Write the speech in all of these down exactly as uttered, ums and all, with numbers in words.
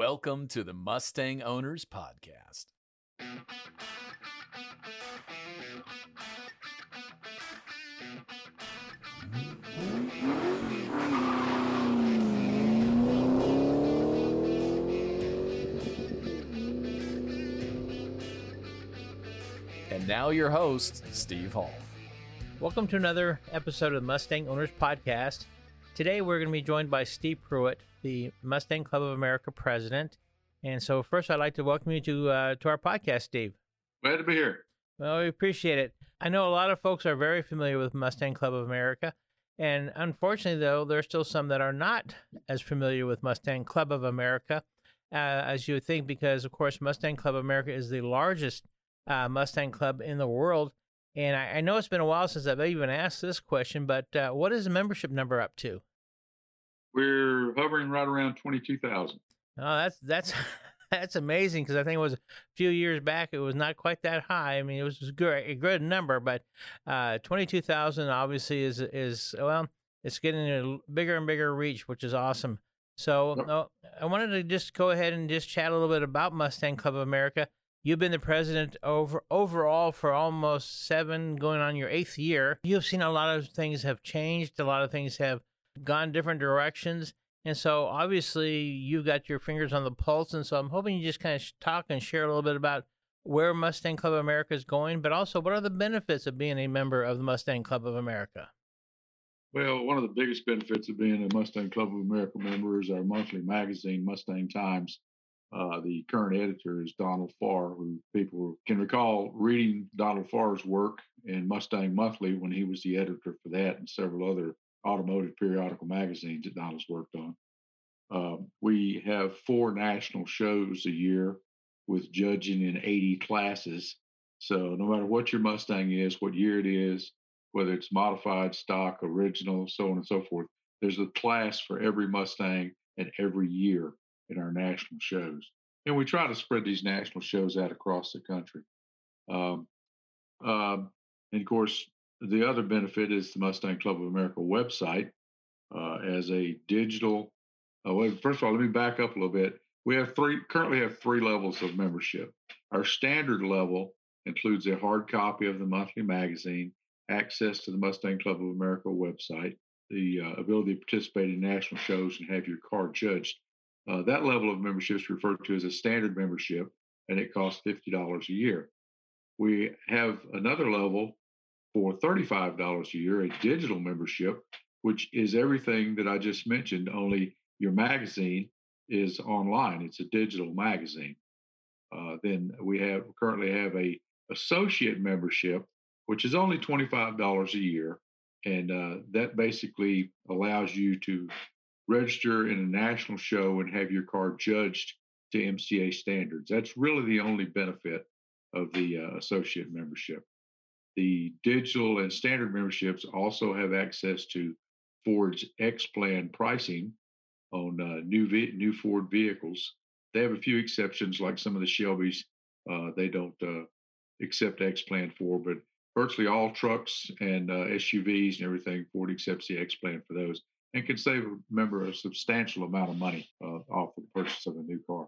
Welcome to the Mustang Owners Podcast. And now your host, Steve Hall. Welcome to another episode of the Mustang Owners Podcast. Today we're going to be joined by Steve Pruitt, the Mustang Club of America president. And so first, I'd like to welcome you to uh, to our podcast, Steve. Glad to be here. Well, we appreciate it. I know a lot of folks are very familiar with Mustang Club of America. And unfortunately, though, there are still some that are not as familiar with Mustang Club of America uh, as you would think, because, of course, Mustang Club of America is the largest uh, Mustang club in the world. And I, I know it's been a while since I've even asked this question, but uh, what is the membership number up to? We're hovering right around twenty-two thousand. Oh, that's that's that's amazing, because I think it was a few years back, it was not quite that high. I mean, it was a good, a good number, but uh, twenty-two thousand obviously is, is, well, it's getting a bigger and bigger reach, which is awesome. So yep. uh, I wanted to just go ahead and just chat a little bit about Mustang Club of America. You've been the president over overall for almost seven, going on your eighth year. You've seen a lot of things have changed. A lot of things have gone different directions. And so obviously you've got your fingers on the pulse. And so I'm hoping you just kind of talk and share a little bit about where Mustang Club of America is going, but also what are the benefits of being a member of the Mustang Club of America? Well, one of the biggest benefits of being a Mustang Club of America member is our monthly magazine, Mustang Times. Uh, the current editor is Donald Farr, who people can recall reading Donald Farr's work in Mustang Monthly when he was the editor for that and several other automotive periodical magazines that Donald's worked on. Uh, we have four national shows a year with judging in eighty classes. So no matter what your Mustang is, what year it is, whether it's modified, stock, original, so on and so forth, there's a class for every Mustang and every year in our national shows. And we try to spread these national shows out across the country. Um, uh, and of course, the other benefit is the Mustang Club of America website uh, as a digital, uh, well, first of all, let me back up a little bit. We have three, currently have three levels of membership. Our standard level includes a hard copy of the monthly magazine, access to the Mustang Club of America website, the uh, ability to participate in national shows and have your car judged. Uh, that level of membership is referred to as a standard membership, and it costs fifty dollars a year. We have another level for thirty-five dollars a year, a digital membership, which is everything that I just mentioned, only your magazine is online. It's a digital magazine. Uh, then we have currently have a associate membership, which is only twenty-five dollars a year, and uh, that basically allows you to register in a national show and have your car judged to M C A standards. That's really the only benefit of the uh, associate membership. The digital and standard memberships also have access to Ford's X Plan pricing on uh, new new Ford vehicles. They have a few exceptions, like some of the Shelbys. Uh, they don't uh, accept X Plan for, but virtually all trucks and uh, S U Vs and everything, Ford accepts the X Plan for those, and can save a member a substantial amount of money uh, off the purchase of a new car.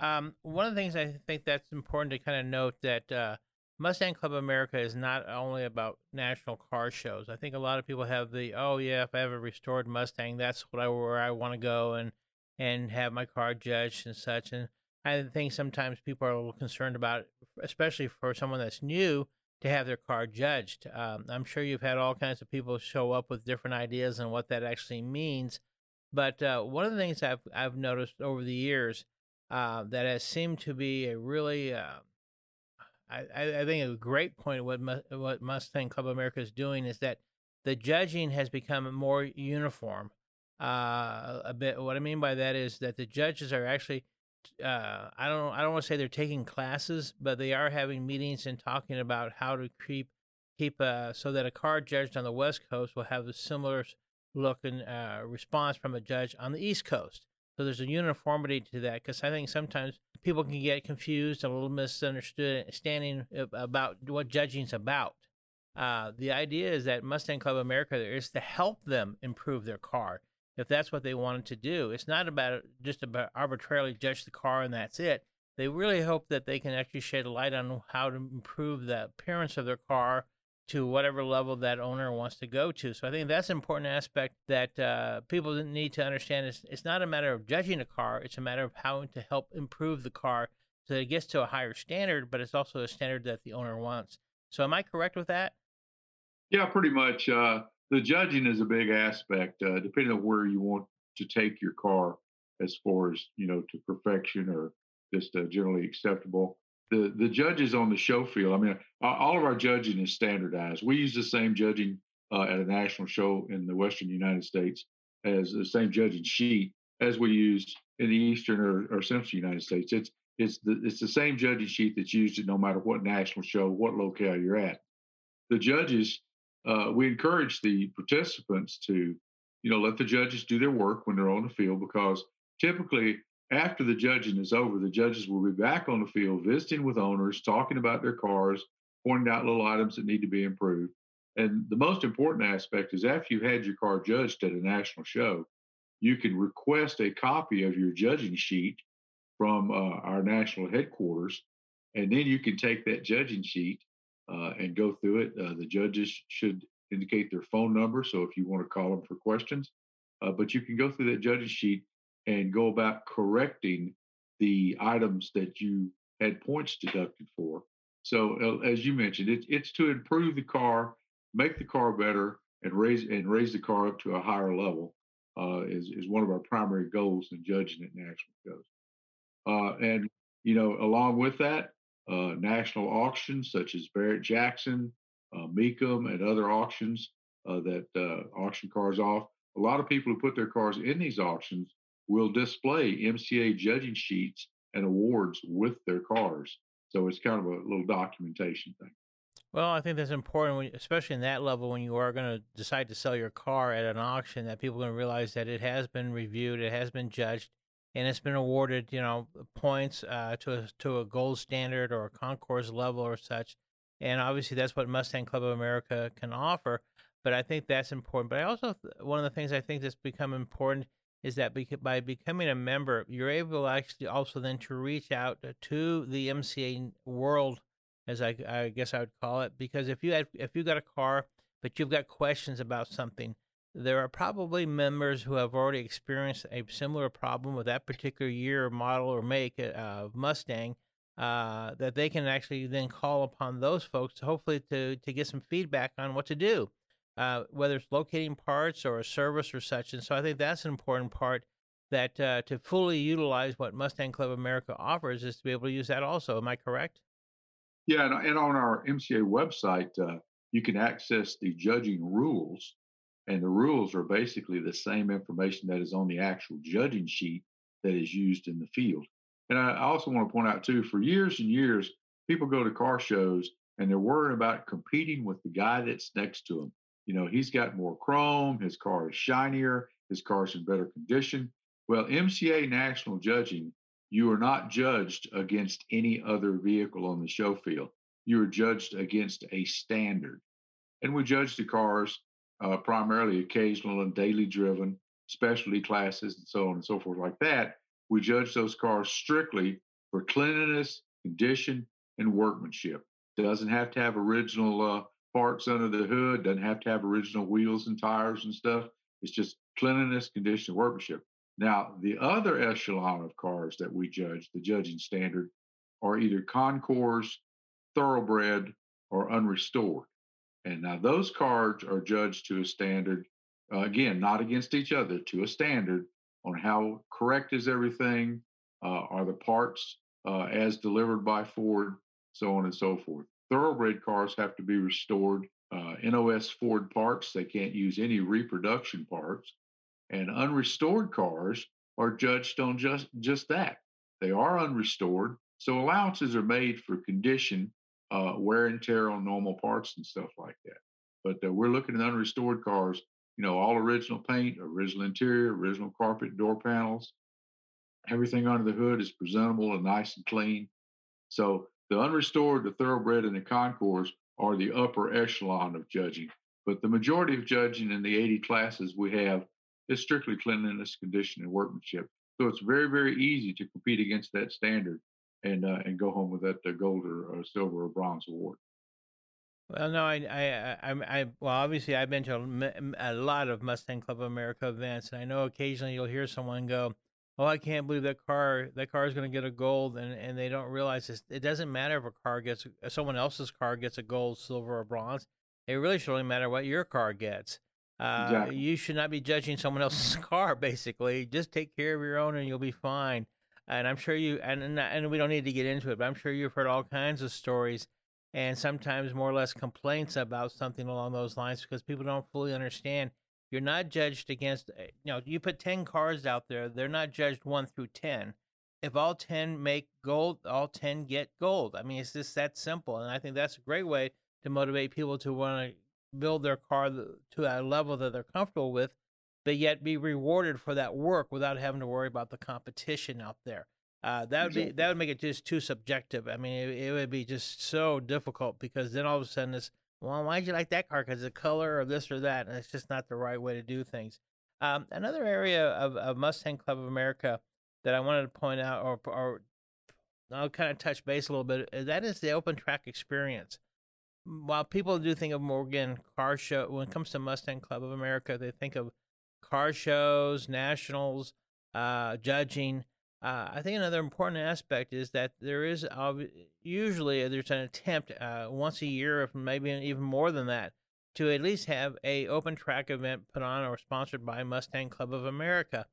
Um, one of the things I think that's important to kind of note that uh, Mustang Club America is not only about national car shows. I think a lot of people have the, oh yeah, if I have a restored Mustang, that's what I, where I want to go and and have my car judged and such. And I think sometimes people are a little concerned about, especially for someone that's new, to have their car judged. Um, I'm sure you've had all kinds of people show up with different ideas on what that actually means. But uh, one of the things I've, I've noticed over the years uh, that has seemed to be a really, uh, I, I think a great point what what Mustang Club of America is doing is that the judging has become more uniform. Uh, a bit. What I mean by that is that the judges are actually, Uh, I don't. I don't want to say they're taking classes, but they are having meetings and talking about how to keep keep uh, so that a car judged on the West Coast will have a similar look and uh, response from a judge on the East Coast. So there's a uniformity to that, because I think sometimes people can get confused, a little misunderstanding about what judging's about. Uh, the idea is that Mustang Club America is to help them improve their car. if that's what they wanted to do. It's not about just about arbitrarily judge the car and that's it. They really hope that they can actually shed a light on how to improve the appearance of their car to whatever level that owner wants to go to. So I think that's an important aspect that uh, people need to understand. It's, it's not a matter of judging a car. It's a matter of how to help improve the car so that it gets to a higher standard, but it's also a standard that the owner wants. So am I correct with that? Yeah, pretty much. Uh, the judging is a big aspect, uh, depending on where you want to take your car as far as, you know, to perfection or just uh, generally acceptable. The the judges on the show field, I mean, all of our judging is standardized. We use the same judging uh, at a national show in the Western United States as the same judging sheet as we use in the Eastern or, or Central United States. It's it's the it's the same judging sheet that's used no matter what national show, what locale you're at. The judges, uh, we encourage the participants to, you know, let the judges do their work when they're on the field, because typically, after the judging is over, the judges will be back on the field visiting with owners, talking about their cars, pointing out little items that need to be improved. And the most important aspect is after you had your car judged at a national show, you can request a copy of your judging sheet from uh, our national headquarters, and then you can take that judging sheet uh, and go through it. Uh, the judges should indicate their phone number, so if you want to call them for questions, uh, but you can go through that judging sheet and go about correcting the items that you had points deducted for. So uh, as you mentioned, it, it's to improve the car, make the car better, and raise and raise the car up to a higher level uh, is, is one of our primary goals in judging at national shows. Uh, and, you know, along with that, uh, national auctions such as Barrett Jackson, uh, Mecum, and other auctions uh, that uh, auction cars off. A lot of people who put their cars in these auctions will display M C A judging sheets and awards with their cars. So it's kind of a little documentation thing. Well, I think that's important, when, especially in that level, when you are going to decide to sell your car at an auction, that people are going to realize that it has been reviewed, it has been judged, and it's been awarded, you know, points uh, to, a, to a gold standard or a concourse level or such. And obviously that's what Mustang Club of America can offer. But I think that's important. But I also, one of the things I think that's become important is that by becoming a member, you're able actually also then to reach out to the M C A world, as I, I guess I would call it, because if you had, if you got a car, but you've got questions about something, there are probably members who have already experienced a similar problem with that particular year, model, or make of Mustang, uh, that they can actually then call upon those folks, hopefully to, to get some feedback on what to do. Uh, whether it's locating parts or a service or such. And so I think that's an important part, that uh, to fully utilize what Mustang Club America offers is to be able to use that also. Am I correct? Yeah, and, and on our M C A website, uh, you can access the judging rules, and the rules are basically the same information that is on the actual judging sheet that is used in the field. And I also want to point out, too, for years and years, people go to car shows, and they're worried about competing with the guy that's next to them. You know, he's got more chrome, his car is shinier, his car's in better condition. Well, M C A national judging, you are not judged against any other vehicle on the show field. You are judged against a standard. And we judge the cars uh, primarily occasional and daily driven, specialty classes, and so on and so forth like that. We judge those cars strictly for cleanliness, condition, and workmanship. Doesn't have to have original uh, parts under the hood, doesn't have to have original wheels and tires and stuff. It's just cleanliness, condition, and workmanship. Now, the other echelon of cars that we judge, the judging standard, are either concours, thoroughbred, or unrestored. And now those cars are judged to a standard, uh, again, not against each other, to a standard on how correct is everything, uh, are the parts uh, as delivered by Ford, so on and so forth. Thoroughbred cars have to be restored, uh, N O S Ford parts. They can't use any reproduction parts. And unrestored cars are judged on just, just that. They are unrestored, so allowances are made for condition, uh, wear and tear on normal parts and stuff like that. But uh, we're looking at unrestored cars, you know, all original paint, original interior, original carpet, door panels. Everything under the hood is presentable and nice and clean. So the unrestored, the thoroughbred, and the concours are the upper echelon of judging. But the majority of judging in the eighty classes we have It's strictly cleanliness, condition, and workmanship. So it's very, very easy to compete against that standard and uh, and go home with that uh, gold or, or silver or bronze award. Well, no, I, I, I, I, well, obviously, I've been to a lot of Mustang Club of America events, and I know occasionally you'll hear someone go, "Oh, I can't believe that car, that car is going to get a gold," and and they don't realize it's, it doesn't matter if a car gets, if someone else's car gets a gold, silver, or bronze. It really should only matter what your car gets. Uh, exactly. You should not be judging someone else's car. Basically, just take care of your own, and you'll be fine. And I'm sure you, and and, and we don't need to get into it, but I'm sure you've heard all kinds of stories. And sometimes more or less complaints about something along those lines because people don't fully understand. You're not judged against, you know, you put ten cars out there, they're not judged one through ten. If all ten make gold, all ten get gold. I mean, it's just that simple. And I think that's a great way to motivate people to want to build their car to a level that they're comfortable with, but yet be rewarded for that work without having to worry about the competition out there. Uh, that would be, that would make it just too subjective. I mean, it, it would be just so difficult because then all of a sudden it's, well, why'd you like that car? Because the color or this or that, and it's just not the right way to do things. Um, another area of, of Mustang Club of America that I wanted to point out, or, or I'll kind of touch base a little bit, that is the open track experience. While people do think of Morgan car show, when it comes to Mustang Club of America, they think of car shows, nationals, uh, judging. Uh, I think another important aspect is that there is uh, usually there's an attempt uh, once a year, if maybe even more than that, to at least have a open track event put on or sponsored by Mustang Club of America.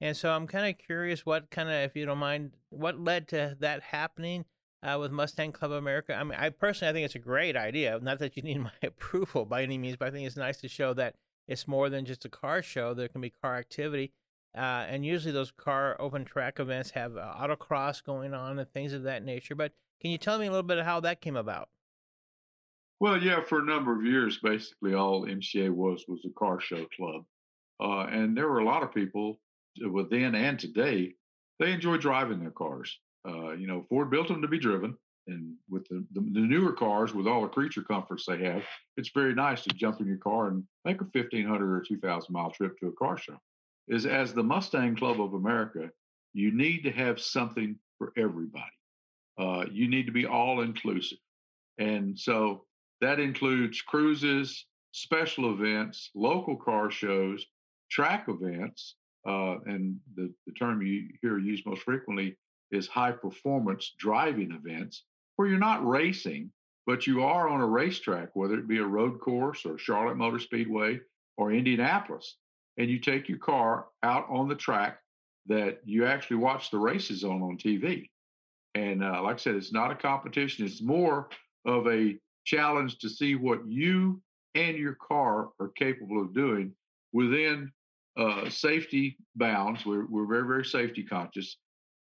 And so I'm kind of curious what kind of, if you don't mind, what led to that happening uh, with Mustang Club of America. I mean, I personally, I think it's a great idea. Not that you need my approval by any means, but I think it's nice to show that it's more than just a car show. There can be car activity. Uh, and usually those car open track events have uh, autocross going on and things of that nature. But can you tell me a little bit of how that came about? Well, yeah, for a number of years, basically all M C A was was a car show club. Uh, and there were a lot of people well, then and today, they enjoy driving their cars. Uh, you know, Ford built them to be driven. And with the, the, the newer cars, with all the creature comforts they have, it's very nice to jump in your car and make a fifteen hundred or two thousand mile trip to a car show. Is as the Mustang Club of America, you need to have something for everybody. Uh, you need to be all-inclusive. And so that includes cruises, special events, local car shows, track events, uh, and the, the term you hear used most frequently is high-performance driving events, where you're not racing, but you are on a racetrack, whether it be a road course or Charlotte Motor Speedway or Indianapolis. And you take your car out on the track that you actually watch the races on on T V. And uh, like I said, it's not a competition. It's more of a challenge to see what you and your car are capable of doing within uh, safety bounds. We're, we're very, very safety conscious.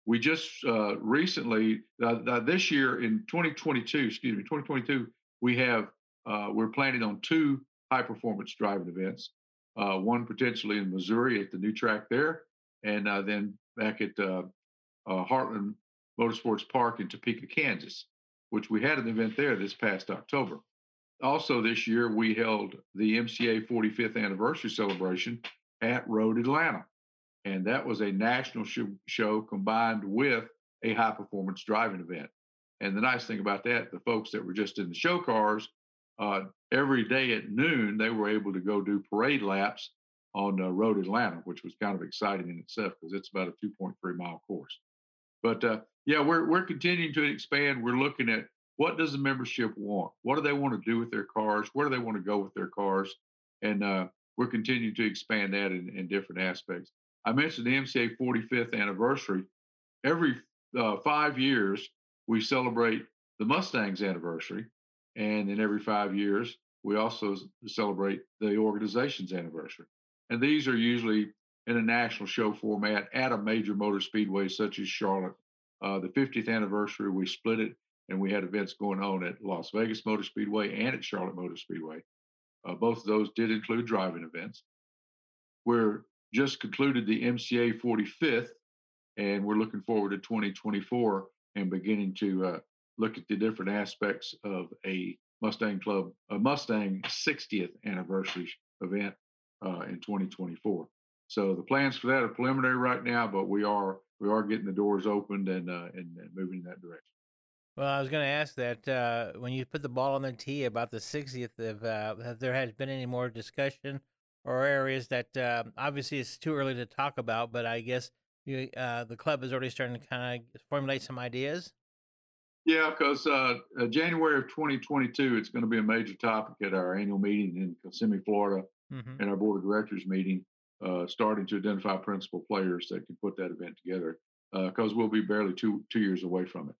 We just uh, recently, uh, this year in twenty twenty-two, excuse me, twenty twenty-two, we have, uh, we're planning on two high-performance driving events. Uh, one potentially in Missouri at the new track there, and uh, then back at uh, uh, Heartland Motorsports Park in Topeka, Kansas, which we had an event there this past October. Also this year, we held the M C A forty-fifth anniversary celebration at Road Atlanta, and that was a national sh show combined with a high-performance driving event. And the nice thing about that, the folks that were just in the show cars, Uh, every day at noon, they were able to go do parade laps on uh, Road Atlanta, which was kind of exciting in itself because it's about a two point three mile course. But uh, yeah, we're we're continuing to expand. We're looking at what does the membership want? What do they want to do with their cars? Where do they want to go with their cars? And uh, we're continuing to expand that in, in different aspects. I mentioned the M C A forty-fifth anniversary. Every uh, five years, we celebrate the Mustang's anniversary. And in every five years, we also celebrate the organization's anniversary. And these are usually in a national show format at a major motor speedway such as Charlotte. Uh, the fiftieth anniversary, we split it, and we had events going on at Las Vegas Motor Speedway and at Charlotte Motor Speedway. Uh, both of those did include driving events. We're just concluded the M C A forty-fifth, and we're looking forward to twenty twenty-four and beginning to uh, look at the different aspects of a Mustang Club, a Mustang sixtieth anniversary event uh, in twenty twenty-four. So the plans for that are preliminary right now, but we are we are getting the doors opened and uh, and, and moving in that direction. Well, I was going to ask that uh, when you put the ball on the tee about the sixtieth, if, uh, if there has been any more discussion or areas that uh, obviously it's too early to talk about, but I guess you, uh, the club is already starting to kind of formulate some ideas. Yeah, because uh, January of twenty twenty-two, it's going to be a major topic at our annual meeting in Kissimmee, Florida, mm-hmm. and our board of directors meeting, uh, starting to identify principal players that can put that event together, because uh, we'll be barely two two years away from it.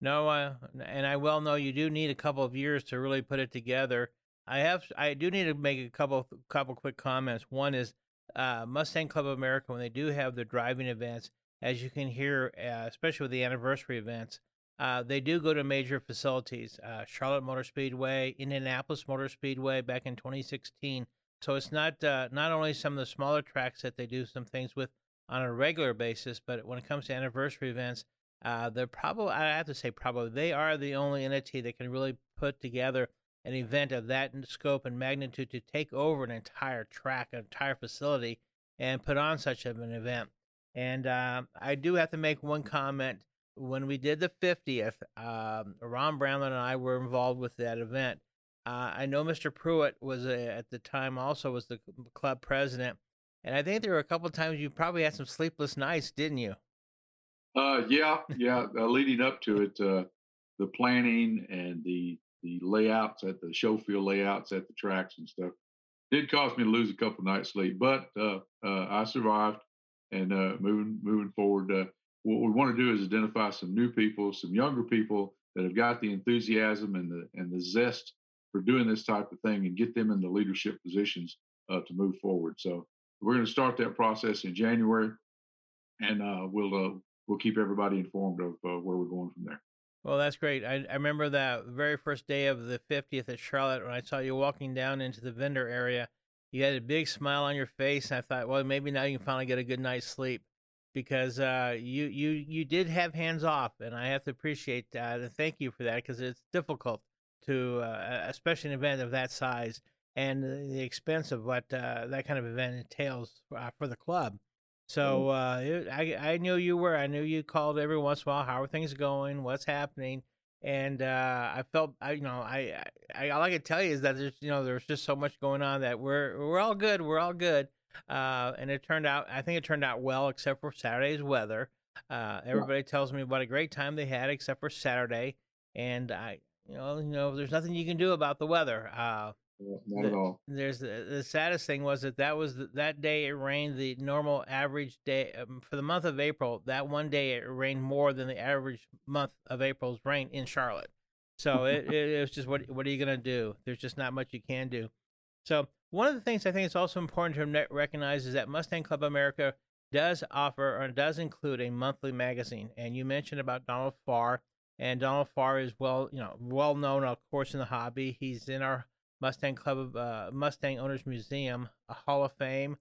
No, uh, and I well know you do need a couple of years to really put it together. I have, I do need to make a couple couple quick comments. One is uh, Mustang Club of America, when they do have their driving events, as you can hear, uh, especially with the anniversary events, uh, they do go to major facilities, uh, Charlotte Motor Speedway, Indianapolis Motor Speedway back in twenty sixteen. So it's not uh, not only some of the smaller tracks that they do some things with on a regular basis, but when it comes to anniversary events, Uh, they're probably, I have to say probably, they are the only entity that can really put together an event of that scope and magnitude to take over an entire track, an entire facility, and put on such an event. And uh, I do have to make one comment. When we did the fiftieth, um, Ron Brownland and I were involved with that event. Uh, I know Mister Pruitt was, a, at the time, also was the club president. And I think there were a couple of times you probably had some sleepless nights, didn't you? Uh, yeah, yeah. Uh, leading up to it, uh, the planning and the the layouts at the show field, layouts at the tracks and stuff, did cause me to lose a couple nights sleep. But uh, uh, I survived, and uh, moving moving forward, uh, what we want to do is identify some new people, some younger people that have got the enthusiasm and the and the zest for doing this type of thing, and get them in the leadership positions uh, to move forward. So we're going to start that process in January, and uh, we'll. Uh, We'll keep everybody informed of uh, where we're going from there. Well, that's great. I, I remember that very first day of the fiftieth at Charlotte, when I saw you walking down into the vendor area, you had a big smile on your face. And I thought, well, maybe now you can finally get a good night's sleep, because uh, you, you, you did have hands off. And I have to appreciate that and thank you for that, because it's difficult to, uh, especially an event of that size and the expense of what uh, that kind of event entails uh, for the club. So uh, it, I, I knew you were. I knew you called every once in a while. How are things going? What's happening? And uh, I felt, I, you know, I, I, all I could tell you is that there's, you know, there's just so much going on that we're, we're all good. We're all good. Uh, and it turned out, I think it turned out well, except for Saturday's weather. Uh, everybody tells me what a great time they had, except for Saturday. And I, you know, you know, there's nothing you can do about the weather. Uh, Not at all. There's the, the saddest thing was that that was the, that day it rained the normal average day um, for the month of April. That one day it rained more than the average month of April's rain in Charlotte. So it, it, it was just what what are you gonna do? There's just not much you can do. So one of the things I think is also important to recognize is that Mustang Club America does offer or does include a monthly magazine. And you mentioned about Donald Farr, and Donald Farr is well you know well known, of course, in the hobby. He's in our Mustang Club of uh, Mustang Owners Museum, a Hall of Fame.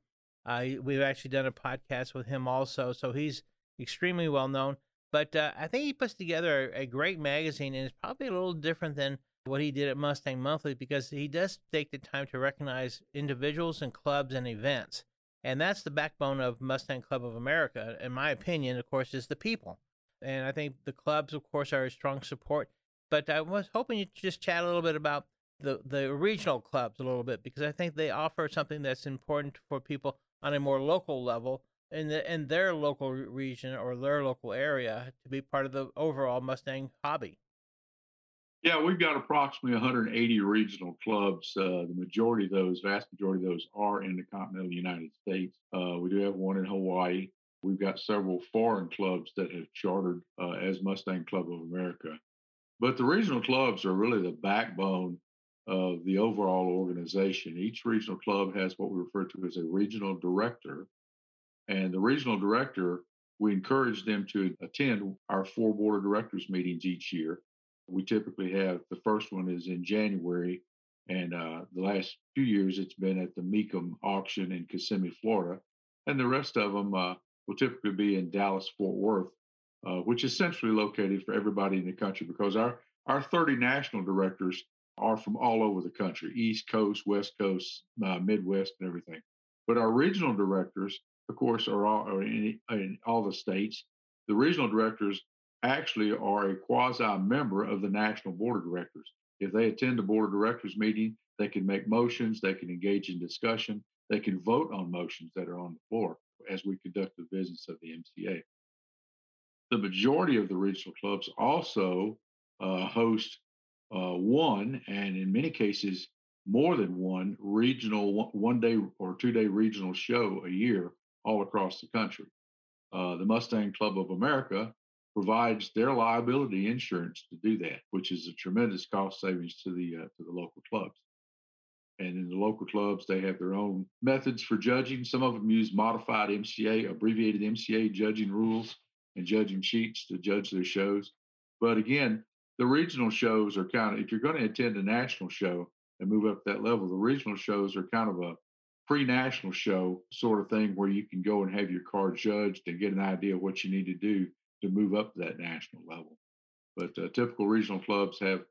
Uh, we've actually done a podcast with him also, so he's extremely well known. But uh, I think he puts together a, a great magazine, and it's probably a little different than what he did at Mustang Monthly, because he does take the time to recognize individuals and clubs and events. And that's the backbone of Mustang Club of America, in my opinion, of course, is the people. And I think the clubs, of course, are a strong support. But I was hoping you'd just chat a little bit about the the regional clubs a little bit, because I think they offer something that's important for people on a more local level in the, in their local region or their local area to be part of the overall Mustang hobby. Yeah, we've got approximately one hundred eighty regional clubs. Uh, the majority of those, vast majority of those, are in the continental United States. Uh, we do have one in Hawaii. We've got several foreign clubs that have chartered uh, as Mustang Club of America. But the regional clubs are really the backbone of the overall organization. Each regional club has what we refer to as a regional director. And the regional director, we encourage them to attend our four board of directors meetings each year. We typically have, the first one is in January. And uh, the last few years, it's been at the Mecum auction in Kissimmee, Florida. And the rest of them uh, will typically be in Dallas, Fort Worth, uh, which is centrally located for everybody in the country, because our, our thirty national directors are from all over the country, East Coast, West Coast, uh, Midwest, and everything. But our regional directors of course, are all are in, in all the states. The regional directors actually are a quasi-member of the national board of directors. If they attend the board of directors meeting, they can make motions, they can engage in discussion, they can vote on motions that are on the floor as we conduct the business of the M C A. The majority of the regional clubs also uh, host uh, one, and in many cases, more than one regional, one-day or two-day regional show a year all across the country. Uh, the Mustang Club of America provides their liability insurance to do that, which is a tremendous cost savings to the uh, to the local clubs. And in the local clubs, they have their own methods for judging. Some of them use modified M C A, abbreviated M C A judging rules and judging sheets to judge their shows. But again, the regional shows are kind of, if you're going to attend a national show and move up that level, the regional shows are kind of a pre-national show sort of thing where you can go and have your car judged and get an idea of what you need to do to move up to that national level. But uh, typical regional clubs have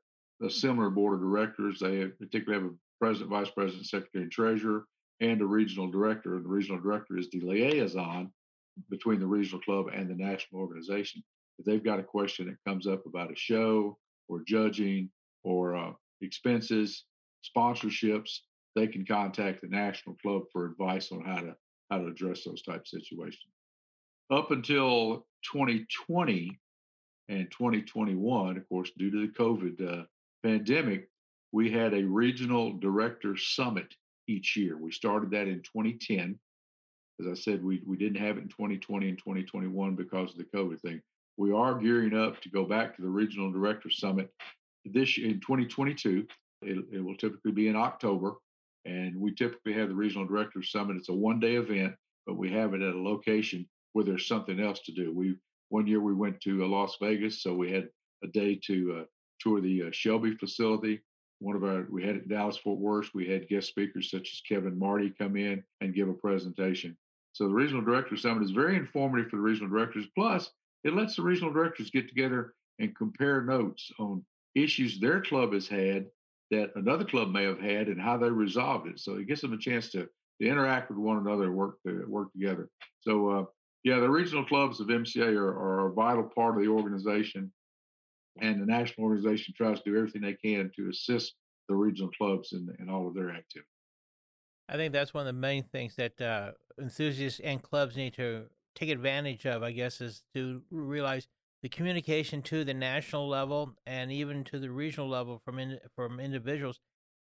a similar board of directors. They have, particularly have a president, vice president, secretary, and treasurer, and a regional director. And the regional director is the liaison between the regional club and the national organization. If they've got a question that comes up about a show or judging or uh, expenses, sponsorships, they can contact the national club for advice on how to how to address those type of situations. Up until twenty twenty and twenty twenty-one, of course, due to the COVID uh, pandemic, we had a regional director summit each year. We started that in twenty ten. As I said, we, we didn't have it in twenty twenty and twenty twenty-one because of the COVID thing. We are gearing up to go back to the regional director summit this in twenty twenty-two. It, it will typically be in October, and we typically have the regional director summit. It's a one-day event, but we have it at a location where there's something else to do. We one year we went to uh, Las Vegas, so we had a day to uh, tour the uh, Shelby facility. One of our we had it in Dallas Fort Worth. We had guest speakers such as Kevin Marty come in and give a presentation. So the regional director summit is very informative for the regional directors. Plus, it lets the regional directors get together and compare notes on issues their club has had that another club may have had and how they resolved it. So it gives them a chance to, to interact with one another and work to, work together. So uh, yeah, the regional clubs of M C A are, are a vital part of the organization, and the national organization tries to do everything they can to assist the regional clubs in, in all of their activity. I think that's one of the main things that uh, enthusiasts and clubs need to take advantage of, I guess, is to realize the communication to the national level and even to the regional level from in, from individuals,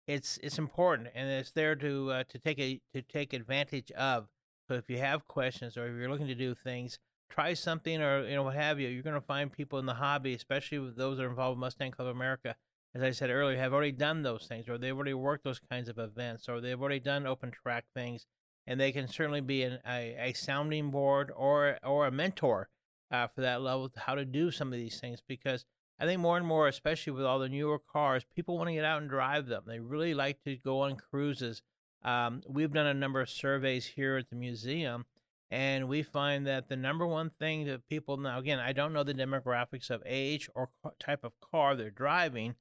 it's it's important, and it's there to uh, to take a to take advantage of. So if you have questions or if you're looking to do things, try something or you know what have you. You're going to find people in the hobby, especially with those that are involved with Mustang Club of America, as I said earlier, have already done those things, or they've already worked those kinds of events, or they've already done open track things, and they can certainly be an, a a sounding board or or a mentor. Uh, for that level, how to do some of these things, because I think more and more, especially with all the newer cars, people want to get out and drive them. They really like to go on cruises. Um, we've done a number of surveys here at the museum, and we find that the number one thing that people now, again, I don't know the demographics of age or type of car they're driving,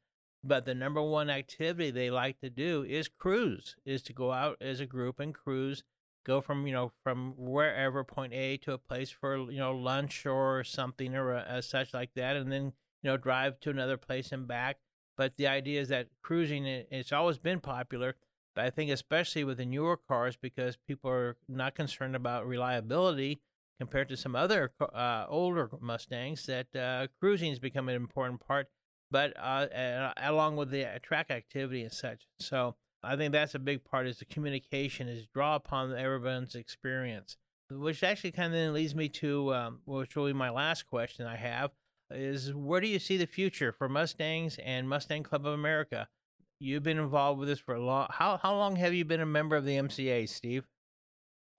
but the number one activity they like to do is cruise, is to go out as a group and cruise. Go from, you know, from wherever, point A to a place for, you know, lunch or something or a, a such like that, and then, you know, drive to another place and back. But the idea is that cruising, it's always been popular, but I think especially with the newer cars, because people are not concerned about reliability compared to some other uh, older Mustangs, that uh, cruising has become an important part, but uh, and, along with the track activity and such. So I think that's a big part, is the communication, is draw upon everyone's experience, which actually kind of then leads me to, um, which will be my last question I have, is where do you see the future for Mustangs and Mustang Club of America? You've been involved with this for a long, how, how long have you been a member of the M C A, Steve?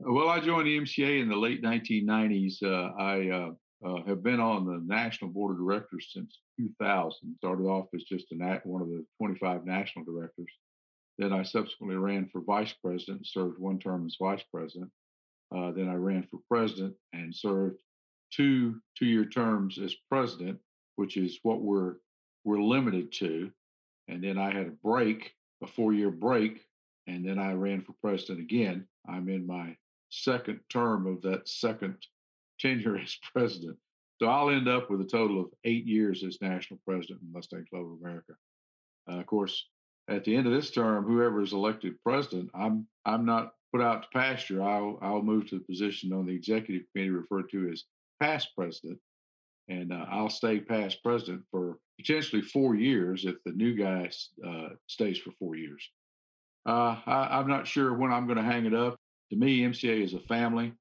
Well, I joined the M C A in the late nineteen nineties. Uh, I uh, uh, have been on the National Board of Directors since two thousand, started off as just a nat- one of the twenty-five national directors. Then I subsequently ran for vice president, served one term as vice president. Uh, then I ran for president and served two two-year terms as president, which is what we're we're limited to. And then I had a break, a four-year break, and then I ran for president again. I'm in my second term of that second tenure as president. So I'll end up with a total of eight years as national president of Mustang Club of America. Uh, of course, at the end of this term, whoever is elected president, I'm I'm not put out to pasture. I'll I'll move to the position on the executive committee referred to as past president, and uh, I'll stay past president for potentially four years if the new guy uh, stays for four years. Uh, I, I'm not sure when I'm going to hang it up. To me, M C A is a family.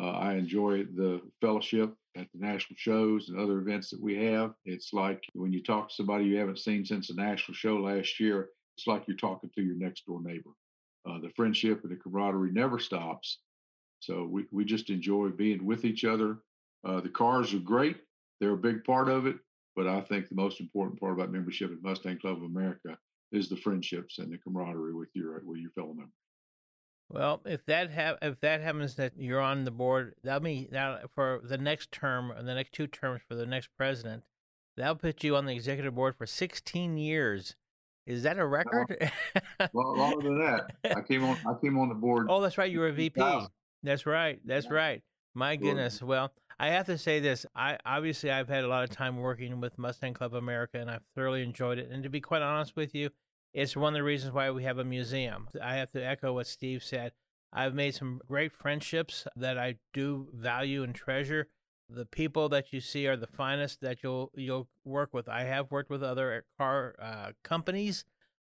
Uh, I enjoy the fellowship at the national shows and other events that we have. It's like when you talk to somebody you haven't seen since the national show last year, it's like you're talking to your next door neighbor. Uh, the friendship and the camaraderie never stops. So we, we just enjoy being with each other. Uh, the cars are great. They're a big part of it. But I think the most important part about membership at Mustang Club of America is the friendships and the camaraderie with your with your fellow members. Well, if that ha- if that happens that you're on the board, that'll be that for the next term or the next two terms for the next president. That'll put you on the executive board for sixteen years. Is that a record? Well, well, longer than that. I came on. I came on the board. Oh, that's right. You were a V P. two thousand. That's right. That's yeah. right. My goodness. Well, I have to say this. I obviously I've had a lot of time working with Mustang Club America, and I've thoroughly enjoyed it. And to be quite honest with you, it's one of the reasons why we have a museum. I have to echo what Steve said. I've made some great friendships that I do value and treasure. The people that you see are the finest that you'll you'll work with. I have worked with other car uh, companies,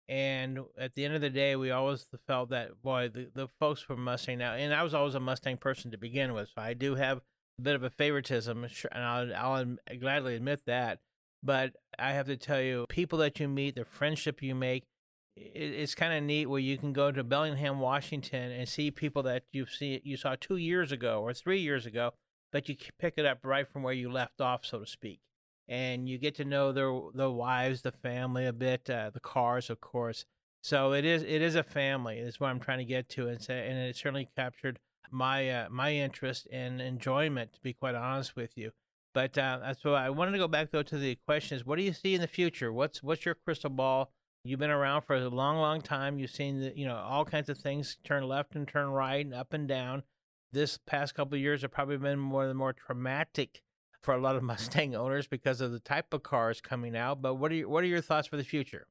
and at the end of the day, we always felt that, boy, the, the folks from Mustang now, and I was always a Mustang person to begin with, so I do have a bit of a favoritism, and I'll, I'll gladly admit that. But I have to tell you, people that you meet, the friendship you make, it's kind of neat where you can go to Bellingham, Washington, and see people that you've seen, you saw two years ago or three years ago, but you pick it up right from where you left off, so to speak. And you get to know their the wives, the family a bit, uh, the cars, of course. So it is it is a family. That's what I'm trying to get to, and say, and it certainly captured my uh, my interest and enjoyment, to be quite honest with you. But uh, so I wanted to go back though to the questions. What do you see in the future? What's what's your crystal ball? You've been around for a long, long time. You've seen, the, you know, all kinds of things turn left and turn right and up and down. This past couple of years have probably been more of the more traumatic for a lot of Mustang owners because of the type of cars coming out. But what are your, what are your thoughts for the future?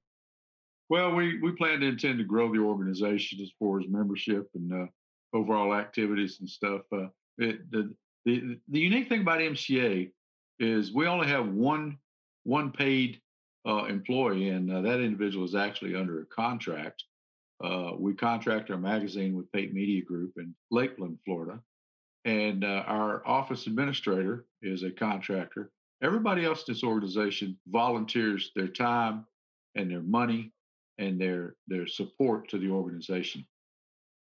Well, we, we plan to intend to grow the organization as far as membership and uh, overall activities and stuff. Uh, it, the, the the unique thing about M C A is we only have one one paid Uh, employee, and uh, that individual is actually under a contract. Uh, we contract our magazine with Pate Media Group in Lakeland, Florida, and uh, our office administrator is a contractor. Everybody else in this organization volunteers their time and their money and their their support to the organization.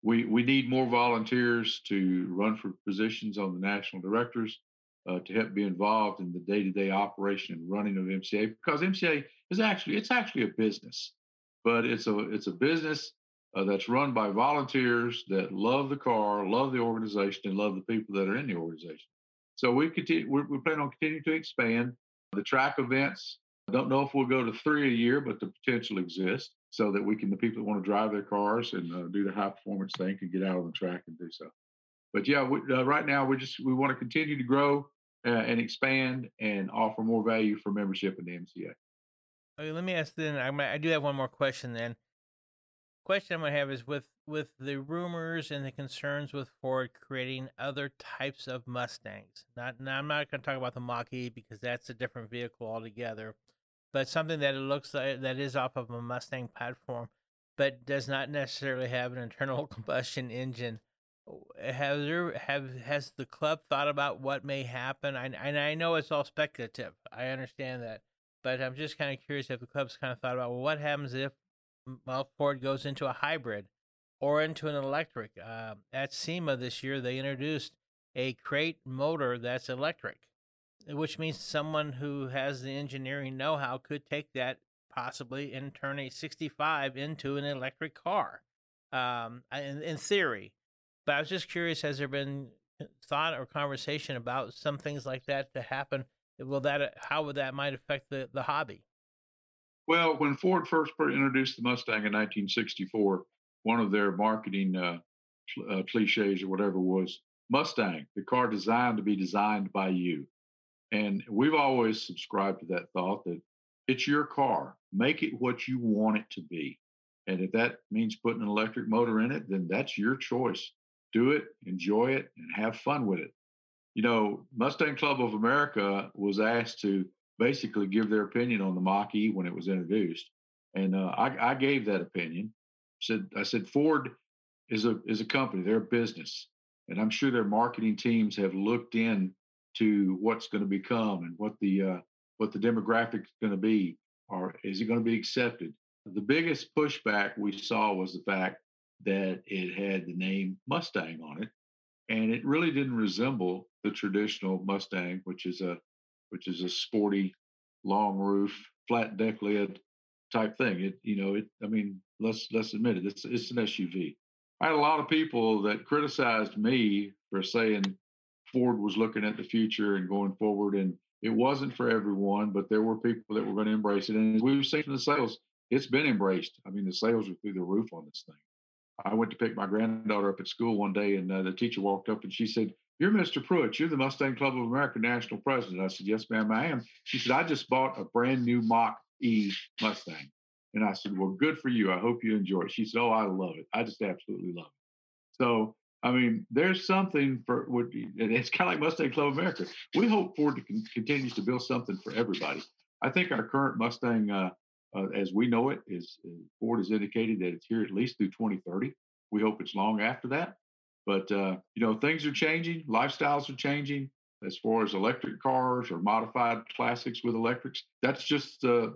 We we need more volunteers to run for positions on the national directors. Uh, to help be involved in the day-to-day operation and running of M C A, because M C A is actually it's actually a business, but it's a it's a business uh, that's run by volunteers that love the car, love the organization, and love the people that are in the organization. So we continue we, we plan on continuing to expand the track events. I don't know if we'll go to three a year, but the potential exists so that we can the people that want to drive their cars and uh, do the high performance thing can get out on the track and do so. But yeah, we, uh, right now we just we want to continue to grow. Uh, and expand and offer more value for membership in the M C A. Okay, let me ask then, I'm gonna, I do have one more question then. Question I'm going to have is with, with the rumors and the concerns with Ford creating other types of Mustangs. Not, now I'm not going to talk about the Mach-E because that's a different vehicle altogether, but something that it looks like that is off of a Mustang platform, but does not necessarily have an internal combustion engine. Have there have has the club thought about what may happen? I and I know it's all speculative. I understand that, but I'm just kind of curious if the club's kind of thought about well, what happens if well Ford goes into a hybrid or into an electric. Uh, at SEMA this year, they introduced a crate motor that's electric, which means someone who has the engineering know-how could take that possibly and turn a sixty-five into an electric car. Um, in, in theory. But I was just curious, has there been thought or conversation about some things like that to happen? Will that, how would that might affect the, the hobby? Well, when Ford first introduced the Mustang in nineteen sixty-four, one of their marketing uh, uh, cliches or whatever was Mustang, the car designed to be designed by you. And we've always subscribed to that thought that it's your car. Make it what you want it to be. And if that means putting an electric motor in it, then that's your choice. Do it, enjoy it, and have fun with it. You know, Mustang Club of America was asked to basically give their opinion on the Mach-E when it was introduced. And uh, I, I gave that opinion. Said I said, Ford is a is a company, they're a business. And I'm sure their marketing teams have looked in to what's going to become and what the uh, what the demographic is going to be, or is it going to be accepted? The biggest pushback we saw was the fact that it had the name Mustang on it, and it really didn't resemble the traditional Mustang, which is a which is a sporty, long roof, flat deck lid type thing. It you know it. I mean, let's let's admit it. It's it's an S U V. I had a lot of people that criticized me for saying Ford was looking at the future and going forward, and it wasn't for everyone, but there were people that were going to embrace it. And as we've seen in the sales, it's been embraced. I mean, the sales are through the roof on this thing. I went to pick my granddaughter up at school one day, and uh, the teacher walked up and she said, "You're Mister Pruitt. You're the Mustang Club of America national president." I said, "Yes, ma'am, I am." She said, "I just bought a brand new Mach-E Mustang." And I said, "Well, good for you. I hope you enjoy it." She said, "Oh, I love it. I just absolutely love it." So, I mean, there's something for, would be, and it's kind of like Mustang Club of America. We hope Ford to con- continues to build something for everybody. I think our current Mustang, uh, uh, as we know it, is uh, Ford has indicated that it's here at least through twenty thirty. We hope it's long after that. But, uh, you know, things are changing. Lifestyles are changing as far as electric cars or modified classics with electrics. That's just uh,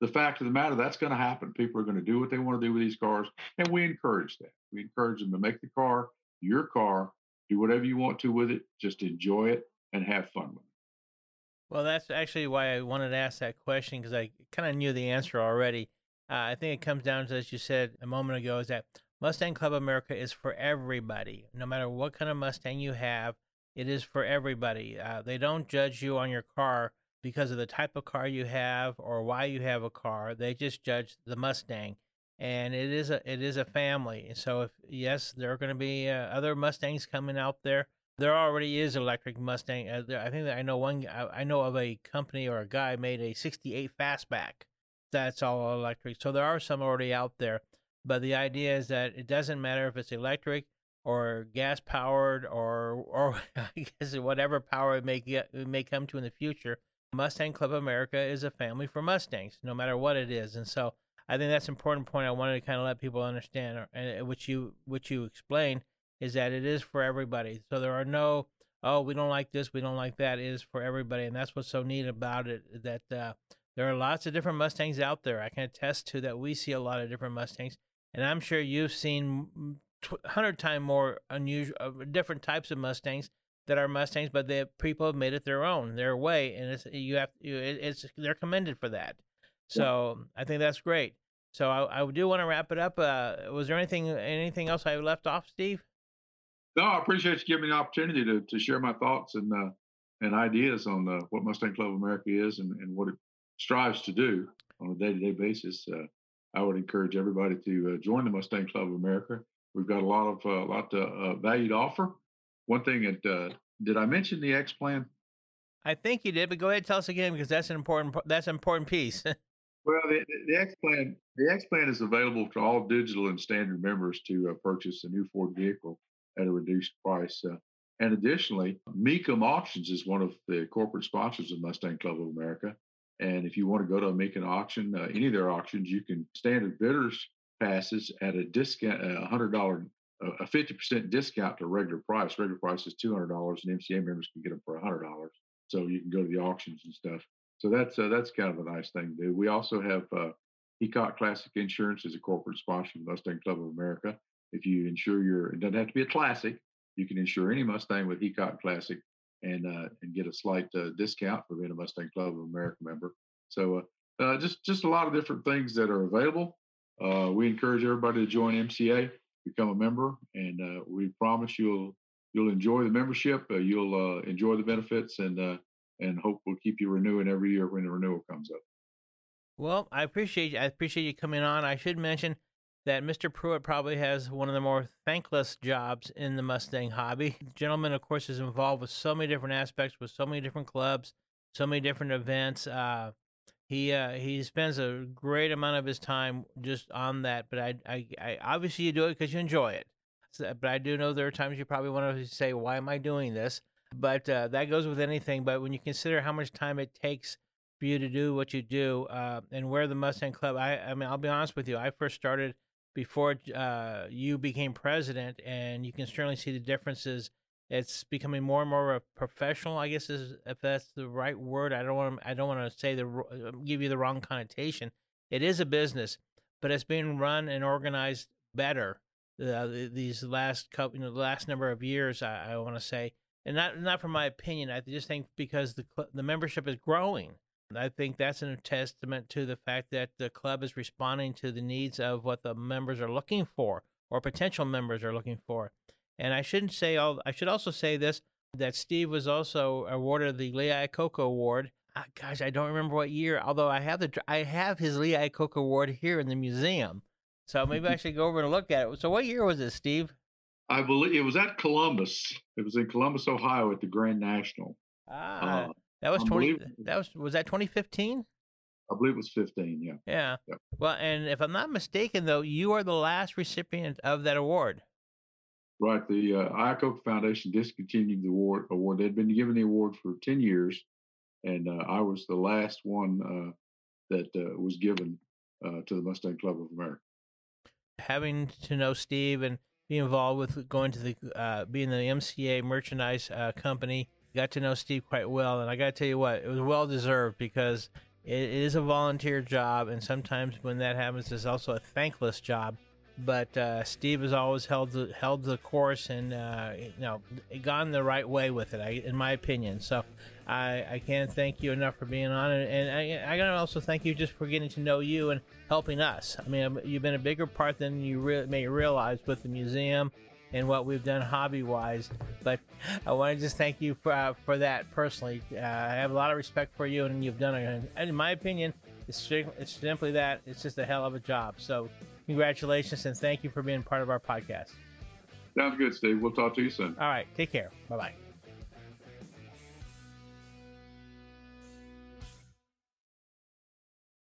the fact of the matter. That's going to happen. People are going to do what they want to do with these cars, and we encourage that. We encourage them to make the car your car, do whatever you want to with it, just enjoy it and have fun with it. Well, that's actually why I wanted to ask that question, because I kind of knew the answer already. Uh, I think it comes down to, as you said a moment ago, is that Mustang Club America is for everybody. No matter what kind of Mustang you have, it is for everybody. Uh, they don't judge you on your car because of the type of car you have or why you have a car. They just judge the Mustang. And it is a it is a family. And so, if, yes, there are going to be uh, other Mustangs coming out there. There already is electric Mustang. Uh, there, I think that I know one. I, I know of a company or a guy made a sixty-eight Fastback that's all electric. So there are some already out there. But the idea is that it doesn't matter if it's electric or gas powered or or I guess whatever power it may get, it may come to in the future. Mustang Club America is a family for Mustangs, no matter what it is. And so, I think that's an important point I wanted to kind of let people understand, or, uh, which you which you explained, is that it is for everybody. So there are no, oh, we don't like this, we don't like that. It is for everybody, and that's what's so neat about it, that uh, there are lots of different Mustangs out there. I can attest to that. We see a lot of different Mustangs, and I'm sure you've seen one hundred times more unusual, uh, different types of Mustangs that are Mustangs, but they, people have made it their own, their way, and it's, you have, it's, they're commended for that. So I think that's great. So I, I do want to wrap it up. Uh, was there anything anything else I left off, Steve? No, I appreciate you giving me the opportunity to to share my thoughts and uh, and ideas on uh, what Mustang Club of America is and, and what it strives to do on a day-to-day basis. Uh, I would encourage everybody to uh, join the Mustang Club of America. We've got a lot of uh, lot of uh, value to offer. One thing that uh, did I mention the X Plan? I think you did, but go ahead and tell us again, because that's an important that's an important piece. Well, the, the X Plan, the X Plan is available to all digital and standard members to uh, purchase a new Ford vehicle at a reduced price. Uh, and additionally, Mecum Auctions is one of the corporate sponsors of Mustang Club of America. And if you want to go to a Mecum auction, uh, any of their auctions, you can standard bidders passes at a discount, a hundred dollar, a fifty percent discount to regular price. Regular price is two hundred dollars, and M C A members can get them for a hundred dollars. So you can go to the auctions and stuff. So that's uh, that's kind of a nice thing to do. We also have uh, Heacock Classic Insurance is a corporate sponsor of Mustang Club of America. If you insure your, it doesn't have to be a classic. You can insure any Mustang with Heacock Classic and uh, and get a slight uh, discount for being a Mustang Club of America member. So uh, uh, just just a lot of different things that are available. Uh, we encourage everybody to join M C A, become a member, and uh, we promise you'll you'll enjoy the membership. Uh, you'll uh, enjoy the benefits and. Uh, And hope we'll keep you renewing every year when the renewal comes up. Well, I appreciate you. I appreciate you coming on. I should mention that Mister Pruitt probably has one of the more thankless jobs in the Mustang hobby. The gentleman, of course, is involved with so many different aspects, with so many different clubs, so many different events. Uh, he uh, he spends a great amount of his time just on that. But I, I, I obviously you do it because you enjoy it. So, but I do know there are times you probably want to say, why am I doing this? But uh, that goes with anything. But when you consider how much time it takes for you to do what you do, uh, and where the Mustang Club, I, I mean, I'll be honest with you, I first started before uh, you became president, and you can certainly see the differences. It's becoming more and more a professional, I guess, is if that's the right word. I don't want to, I don't want to say the give you the wrong connotation. It is a business, but it's being run and organized better uh, these last couple, you know, the last number of years. I, I want to say, and not not from my opinion. I just think because the the membership is growing. I think that's a testament to the fact that the club is responding to the needs of what the members are looking for, or potential members are looking for. And I shouldn't say all. I should also say this: that Steve was also awarded the Lea Iacocca Award. Uh, gosh, I don't remember what year. Although I have the I have his Lea Iacocca Award here in the museum, so maybe I should go over and look at it. So what year was it, Steve? I believe it was at Columbus. It was in Columbus, Ohio, at the Grand National. Ah. Uh, That was twenty. That was was that twenty fifteen? I believe it was fifteen. Yeah. Yeah. Yeah. Well, and if I'm not mistaken, though, you are the last recipient of that award. Right. The uh, Iacocca Foundation discontinued the award. Award they'd been given the award for ten years, and uh, I was the last one uh, that uh, was given uh, to the Mustang Club of America. Having to know Steve and be involved with going to the uh, being the M C A merchandise uh, company. Got to know Steve quite well, and I got to tell you what, it was well-deserved because it is a volunteer job, and sometimes when that happens, it's also a thankless job. But uh, Steve has always held the, held the course and uh, you know, gone the right way with it, I, in my opinion. So I, I can't thank you enough for being on it, and I, I got to also thank you just for getting to know you and helping us. I mean, you've been a bigger part than you re- may realize with the museum and what we've done hobby-wise, but I want to just thank you for, uh, for that personally. Uh, I have a lot of respect for you, and you've done it. And in my opinion, it's, it's simply that. It's just a hell of a job. So congratulations, and thank you for being part of our podcast. Sounds good, Steve. We'll talk to you soon. All right. Take care. Bye-bye.